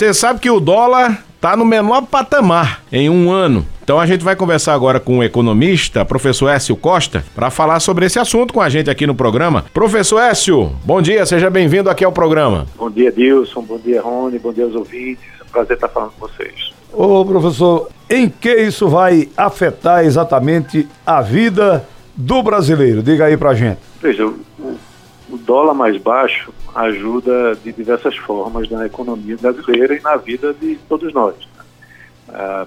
Você sabe que o dólar está no menor patamar em um ano. Então a gente vai conversar agora com o economista, professor Écio Costa, para falar sobre esse assunto com a gente aqui no programa. Professor Écio, bom dia, seja bem-vindo aqui ao programa. Bom dia, Dilson, bom dia, Rony, bom dia aos ouvintes. É um prazer estar falando com vocês. Ô, professor, em que isso vai afetar exatamente a vida do brasileiro? Diga aí pra gente. Veja, o dólar mais baixo ajuda de diversas formas na economia brasileira e na vida de todos nós.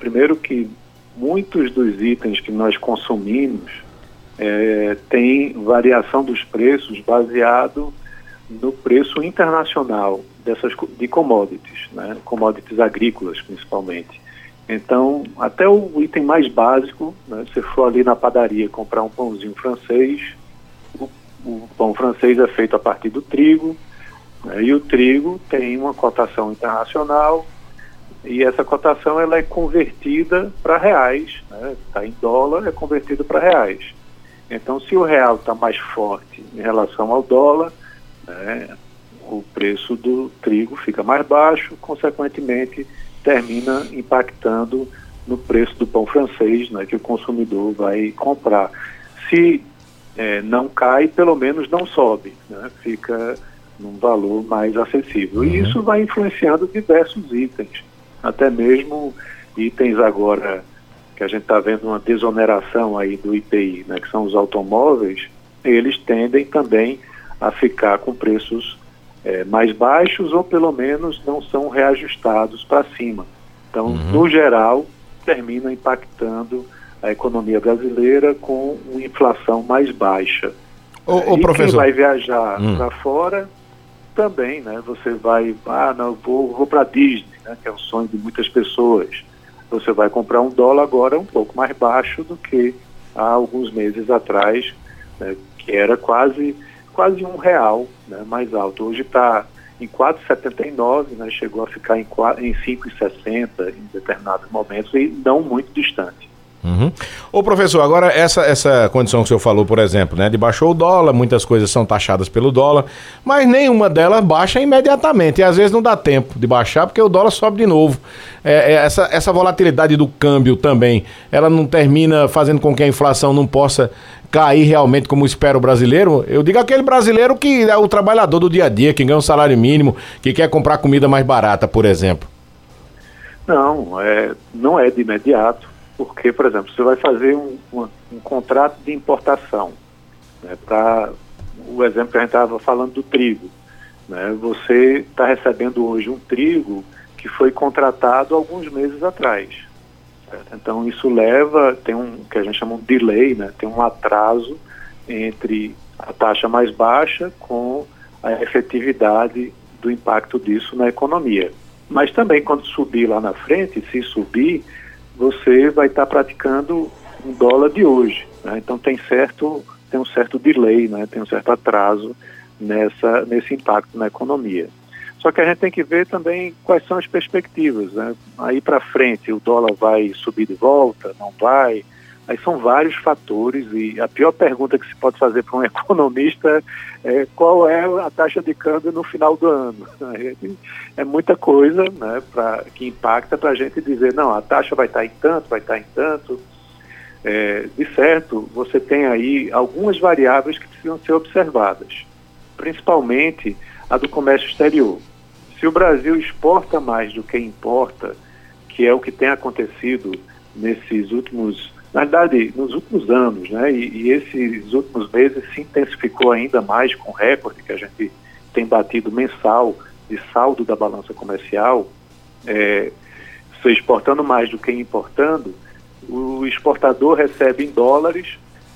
Primeiro que muitos dos itens que nós consumimos têm variação dos preços baseado no preço internacional de commodities, né? Commodities agrícolas principalmente. Então, até o item mais básico, né? Você for ali na padaria comprar um pãozinho francês, o pão francês é feito a partir do trigo, né? E o trigo tem uma cotação internacional e essa cotação ela é convertida para reais, né? Tá em dólar, é convertido para reais. Então, se o real está mais forte em relação ao dólar, né? O preço do trigo fica mais baixo, consequentemente termina impactando no preço do pão francês, né, que o consumidor vai comprar. Se não cai, pelo menos não sobe, né, fica num valor mais acessível. E isso vai influenciando diversos itens, até mesmo itens agora que a gente está vendo uma desoneração aí do IPI, né, que são os automóveis, eles tendem também a ficar com preços mais baixos ou pelo menos não são reajustados para cima. Então, no geral, termina impactando a economia brasileira com uma inflação mais baixa. E professor, quem vai viajar para fora também, né? Você vai, vou para Disney, né? Que é o sonho de muitas pessoas. Você vai comprar um dólar agora um pouco mais baixo do que há alguns meses atrás, né? Que era quase R$1, né, mais alto. Hoje está em 4,79, né, chegou a ficar em 5,60 em determinados momentos e não muito distante. Ô professor, agora essa condição que o senhor falou, por exemplo, né, de baixou o dólar, muitas coisas são taxadas pelo dólar, mas nenhuma delas baixa imediatamente, e às vezes não dá tempo de baixar porque o dólar sobe de novo. Essa volatilidade do câmbio também, ela não termina fazendo com que a inflação não possa cair realmente como espera o brasileiro? Eu digo aquele brasileiro que é o trabalhador do dia a dia, que ganha um salário mínimo, que quer comprar comida mais barata, por exemplo. Não é de imediato. Porque, por exemplo, você vai fazer um contrato de importação, né, para o exemplo que a gente estava falando do trigo, né, você está recebendo hoje um trigo que foi contratado alguns meses atrás, certo? Então isso tem um que a gente chama de delay, né, tem um atraso entre a taxa mais baixa com a efetividade do impacto disso na economia. Mas também quando subir lá na frente, se subir, você vai estar praticando um dólar de hoje, né? Então tem um certo delay, né? Tem um certo atraso nesse impacto na economia. Só que a gente tem que ver também quais são as perspectivas, né? Aí para frente o dólar vai subir de volta, não vai? Aí são vários fatores e a pior pergunta que se pode fazer para um economista é qual é a taxa de câmbio no final do ano. É muita coisa, né, que impacta para a gente dizer, não, a taxa vai estar em tanto, vai estar em tanto. De certo, você tem aí algumas variáveis que precisam ser observadas, principalmente a do comércio exterior. Se o Brasil exporta mais do que importa, que é o que tem acontecido na verdade, nos últimos anos, né? E esses últimos meses se intensificou ainda mais com o recorde que a gente tem batido mensal de saldo da balança comercial, se exportando mais do que importando, o exportador recebe em dólares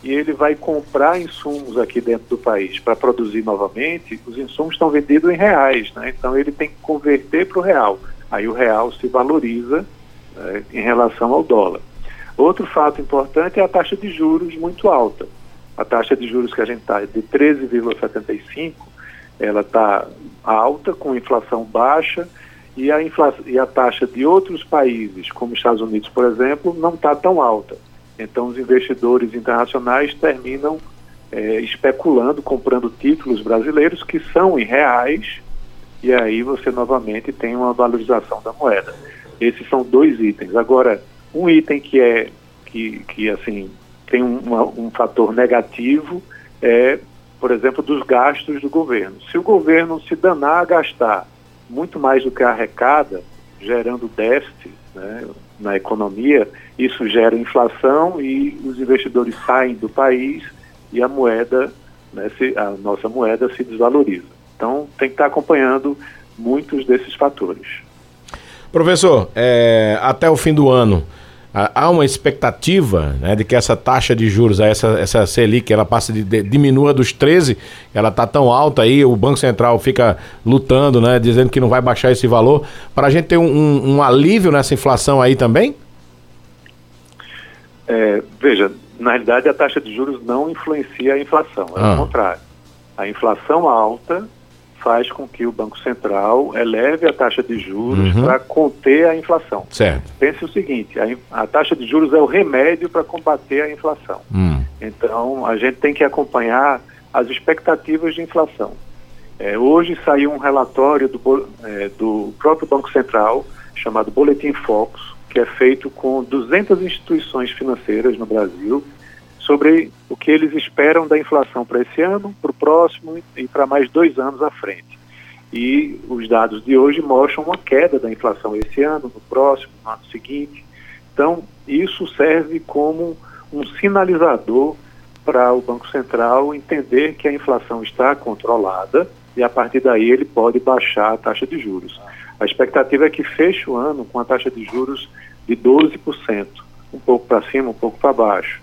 e ele vai comprar insumos aqui dentro do país para produzir novamente, os insumos estão vendidos em reais, né? Então ele tem que converter para o real, aí o real se valoriza, né, em relação ao dólar. Outro fato importante é a taxa de juros muito alta. A taxa de juros que a gente está de 13,75, ela está alta, com inflação baixa, e a taxa de outros países, como os Estados Unidos, por exemplo, não está tão alta. Então, os investidores internacionais terminam especulando, comprando títulos brasileiros que são em reais, e aí você novamente tem uma valorização da moeda. Esses são dois itens. Agora, um item que tem um fator negativo é, por exemplo, dos gastos do governo. Se o governo se danar a gastar muito mais do que arrecada, gerando déficit, né, na economia, isso gera inflação e os investidores saem do país e a moeda, né, a nossa moeda se desvaloriza. Então, tem que estar acompanhando muitos desses fatores. Professor, até o fim do ano, há uma expectativa, né, de que essa taxa de juros, essa Selic, ela diminua dos 13, ela está tão alta aí, o Banco Central fica lutando, né, dizendo que não vai baixar esse valor, para a gente ter um alívio nessa inflação aí também? Veja, na realidade a taxa de juros não influencia a inflação, é o contrário. A inflação alta faz com que o Banco Central eleve a taxa de juros para conter a inflação. Certo. Pense o seguinte, a taxa de juros é o remédio para combater a inflação. Então, a gente tem que acompanhar as expectativas de inflação. Hoje saiu um relatório do próprio Banco Central, chamado Boletim Focus, que é feito com 200 instituições financeiras no Brasil, sobre o que eles esperam da inflação para esse ano, para o próximo e para mais 2 anos à frente. E os dados de hoje mostram uma queda da inflação esse ano, no próximo, no ano seguinte. Então, isso serve como um sinalizador para o Banco Central entender que a inflação está controlada e, a partir daí, ele pode baixar a taxa de juros. A expectativa é que feche o ano com a taxa de juros de 12%, um pouco para cima, um pouco para baixo,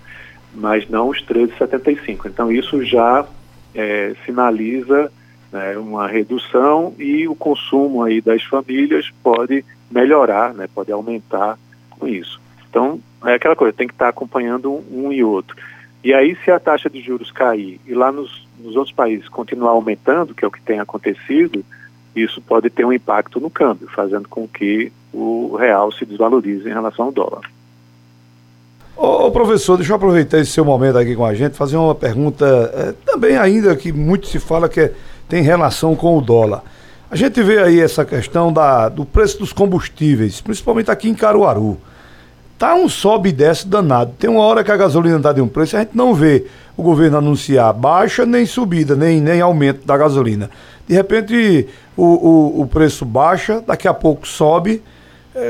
mas não os 13,75. Então, isso já sinaliza, né, uma redução, e o consumo aí das famílias pode melhorar, né, pode aumentar com isso. Então, é aquela coisa, tem que estar acompanhando um e outro. E aí, se a taxa de juros cair e lá nos outros países continuar aumentando, que é o que tem acontecido, isso pode ter um impacto no câmbio, fazendo com que o real se desvalorize em relação ao dólar. Ô professor, deixa eu aproveitar esse seu momento aqui com a gente, fazer uma pergunta também ainda que muito se fala que tem relação com o dólar. A gente vê aí essa questão do preço dos combustíveis, principalmente aqui em Caruaru. Tá um sobe e desce danado. Tem uma hora que a gasolina está de um preço, a gente não vê o governo anunciar baixa, nem subida, nem aumento da gasolina. De repente o preço baixa, daqui a pouco sobe.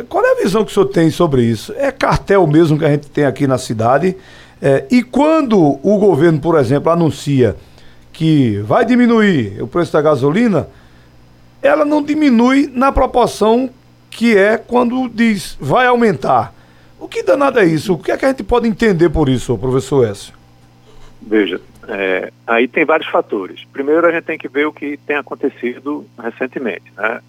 Qual é a visão que o senhor tem sobre isso? É cartel mesmo que a gente tem aqui na cidade? E quando o governo, por exemplo, anuncia que vai diminuir o preço da gasolina, ela não diminui na proporção que é quando diz vai aumentar. O que danado é isso? O que é que a gente pode entender por isso, professor Écio? Veja, aí tem vários fatores. Primeiro, a gente tem que ver o que tem acontecido recentemente, né?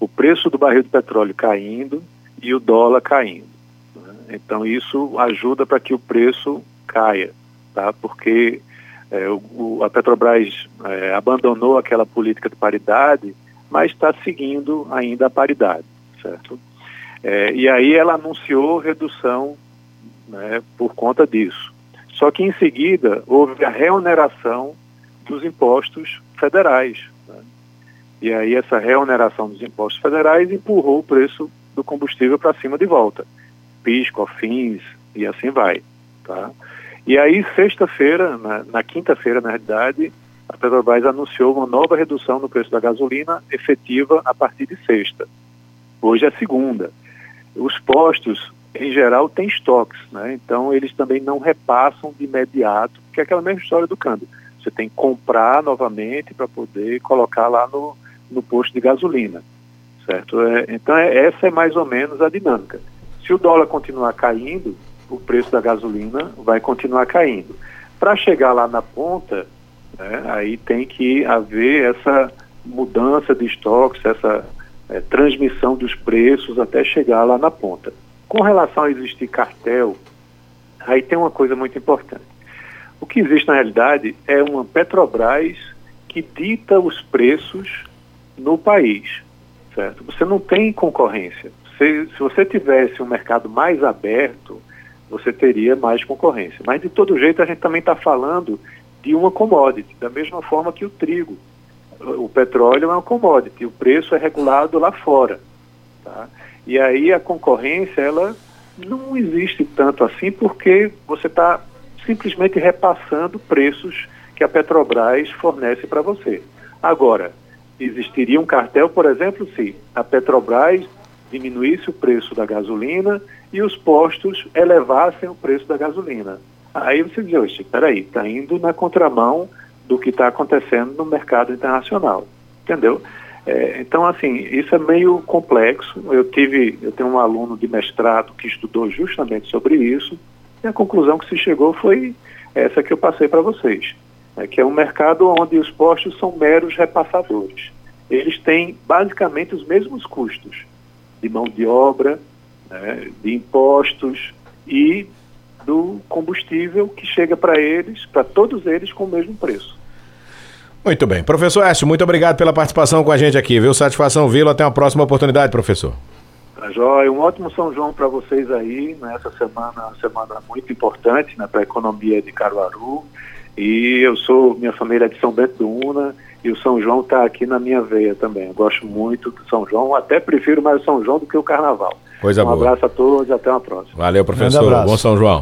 O preço do barril de petróleo caindo e o dólar caindo, né? Então, isso ajuda para que o preço caia, tá? Porque a Petrobras abandonou aquela política de paridade, mas está seguindo ainda a paridade, certo? E aí ela anunciou redução, né, por conta disso. Só que, em seguida, houve a reoneração dos impostos federais, né? E aí essa reoneração dos impostos federais empurrou o preço do combustível para cima de volta. PIS, COFINS e assim vai, tá? E aí sexta-feira, na quinta-feira, na realidade, a Petrobras anunciou uma nova redução no preço da gasolina efetiva a partir de sexta. Hoje é segunda. Os postos, em geral, têm estoques, né? Então eles também não repassam de imediato, que é aquela mesma história do câmbio. Você tem que comprar novamente para poder colocar lá no posto de gasolina, certo? Então, essa é mais ou menos a dinâmica. Se o dólar continuar caindo, o preço da gasolina vai continuar caindo. Para chegar lá na ponta, né, aí tem que haver essa mudança de estoques, essa transmissão dos preços até chegar lá na ponta. Com relação a existir cartel, aí tem uma coisa muito importante. O que existe na realidade é uma Petrobras que dita os preços no país, certo? Você não tem concorrência. Se você tivesse um mercado mais aberto, você teria mais concorrência. Mas, de todo jeito, a gente também está falando de uma commodity, da mesma forma que o trigo. o petróleo é uma commodity, o preço é regulado lá fora, tá? E aí a concorrência, ela não existe tanto assim, porque você está simplesmente repassando preços que a Petrobras fornece para você. Agora, existiria um cartel, por exemplo, se a Petrobras diminuísse o preço da gasolina e os postos elevassem o preço da gasolina. Aí você diz, oxe, peraí, está indo na contramão do que está acontecendo no mercado internacional, entendeu? Então, assim, isso é meio complexo. Eu tenho um aluno de mestrado que estudou justamente sobre isso, e a conclusão que se chegou foi essa que eu passei para vocês, né, que é um mercado onde os postos são meros repassadores. Eles têm basicamente os mesmos custos de mão de obra, né, de impostos e do combustível que chega para eles, para todos eles, com o mesmo preço. Muito bem. Professor Écio, muito obrigado pela participação com a gente aqui, viu? Satisfação vê-lo. Até uma próxima oportunidade, professor. Tá jóia. Um ótimo São João para vocês aí, né? Essa semana é uma semana muito importante, né, para a economia de Caruaru. E minha família é de São Bento do Una, e o São João está aqui na minha veia também. Eu gosto muito do São João, até prefiro mais o São João do que o Carnaval. Coisa boa. Um abraço a todos e até uma próxima. Valeu, professor. Bom São João.